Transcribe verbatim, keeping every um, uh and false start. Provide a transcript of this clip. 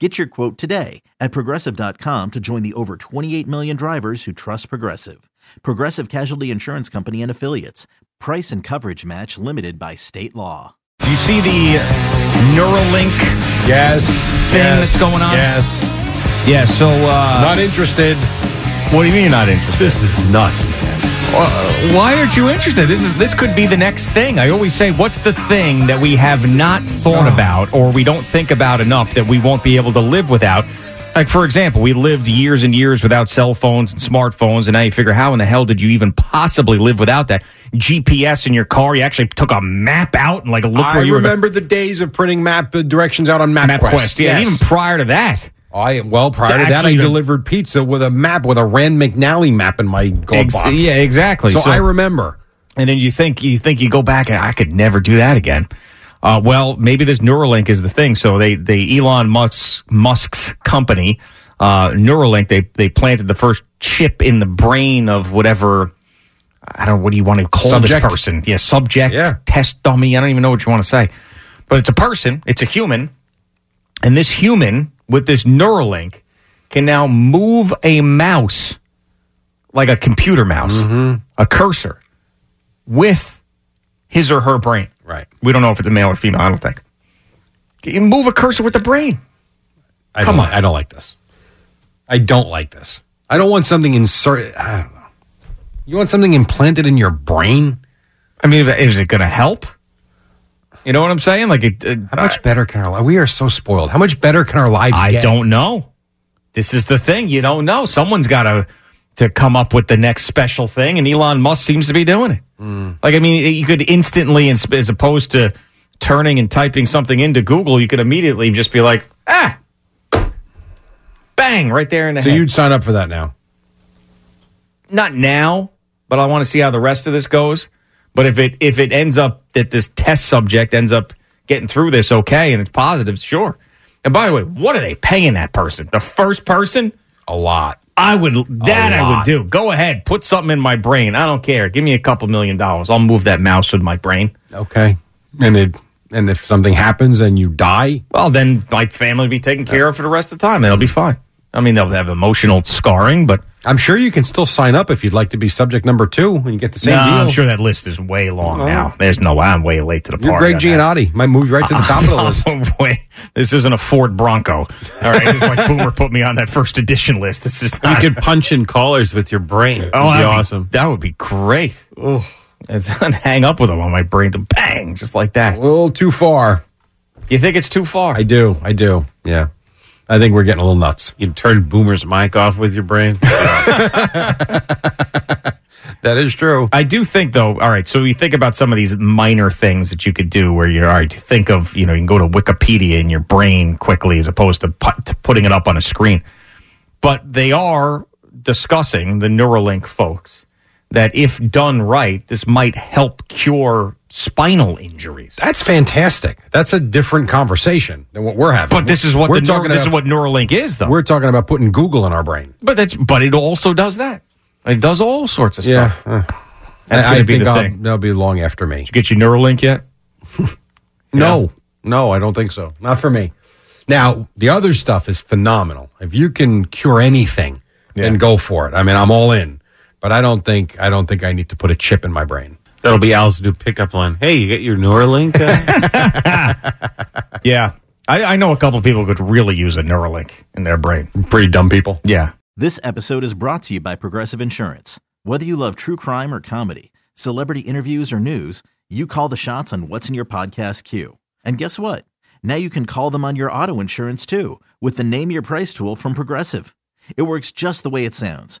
Get your quote today at Progressive dot com to join the over twenty-eight million drivers who trust Progressive. Progressive Casualty Insurance Company and Affiliates. Price and coverage match limited by state law. Do you see the Neuralink yes, thing yes, that's going on? Yes. Yeah, so... Uh, not interested. What do you mean you're not interested? This is nuts, man. Uh, why aren't you interested? This is this could be the next thing. I always say, what's the thing that we have not thought about or we don't think about enough that we won't be able to live without? Like, for example, we lived years and years without cell phones and smartphones, and now you figure, how in the hell did you even possibly live without that? G P S in your car, you actually took a map out and, like, looked I where you were. I remember the days of printing map directions out on MapQuest. MapQuest, yeah, yes. Even prior to that. I Well, prior to, to that, I delivered pizza with a map, with a Rand McNally map in my glove box. Ex- yeah, exactly. So, so I remember. And then you think you think you go back, and I could never do that again. Uh, well, maybe this Neuralink is the thing. So they, they Elon Musk, Musk's company, uh, Neuralink, they, they planted the first chip in the brain of whatever, I don't know, what do you want to call subject. this person? Yeah, subject, yeah. test dummy, I don't even know what you want to say. But it's a person, it's a human, and this human... with this Neuralink, can now move a mouse, like a computer mouse, mm-hmm. a cursor, with his or her brain. Right. We don't know if it's a male or female, I don't think. You move a cursor with the brain. I Come on. I don't like this. I don't like this. I don't want something inserted. I don't know. You want something implanted in your brain? I mean, is it going to help? You know what I'm saying? Like, it, it, how much better can our lives? We are so spoiled. How much better can our lives I get? I don't know. This is the thing. You don't know. Someone's got to to come up with the next special thing, and Elon Musk seems to be doing it. Mm. Like, I mean, you could instantly, as opposed to turning and typing something into Google, you could immediately just be like, ah, bang, right there in the so head. So you'd sign up for that now? Not now, but I want to see how the rest of this goes. But if it if it ends up that this test subject ends up getting through this okay and it's positive, sure. And by the way, what are they paying that person? The first person? A lot. I would that I would do. Go ahead, put something in my brain. I don't care. Give me a couple million dollars. I'll move that mouse with my brain. Okay. And it and if something happens and you die, well then my family will be taken care of for the rest of the time. They'll be fine. I mean, they'll have emotional scarring, but... I'm sure you can still sign up if you'd like to be subject number two and you get the same no, deal. I'm sure that list is way long oh. now. There's no way. I'm way late to the party. You're Greg Giannotti. Might move right to the top uh, of the no, list. Wait, this isn't a Ford Bronco. All right, it's like Boomer put me on that first edition list. This is not... You could punch in callers with your brain. Oh, that'd be awesome. That would be great. Oh, hang up with them on my brain to bang, just like that. A little too far. You think it's too far? I do. I do. Yeah. I think we're getting a little nuts. You turn Boomer's mic off with your brain. That is true. I do think, though, all right, so you think about some of these minor things that you could do where you're, all right, think of, you know, you can go to Wikipedia in your brain quickly as opposed to, put, to putting it up on a screen. But they are discussing, the Neuralink folks, that if done right, this might help cure spinal injuries. That's fantastic. That's a different conversation than what we're having. But this is what we're the talking Neur- about, this is what Neuralink is, though. We're talking about putting Google in our brain. But that's but it also does that. It does all sorts of yeah. stuff. Uh, that's going to be the I'll, thing. That'll be long after me. Did you get your Neuralink yet? no, yeah. no, I don't think so. Not for me. Now the other stuff is phenomenal. If you can cure anything, yeah. then go for it. I mean, I'm all in. But I don't think I don't think I need to put a chip in my brain. That'll be Al's new pickup line. Hey, you get your Neuralink? Uh? yeah. I, I know a couple of people could really use a Neuralink in their brain. Pretty dumb people. Yeah. This episode is brought to you by Progressive Insurance. Whether you love true crime or comedy, celebrity interviews or news, you call the shots on what's in your podcast queue. And guess what? Now you can call them on your auto insurance too with the Name Your Price tool from Progressive. It works just the way it sounds.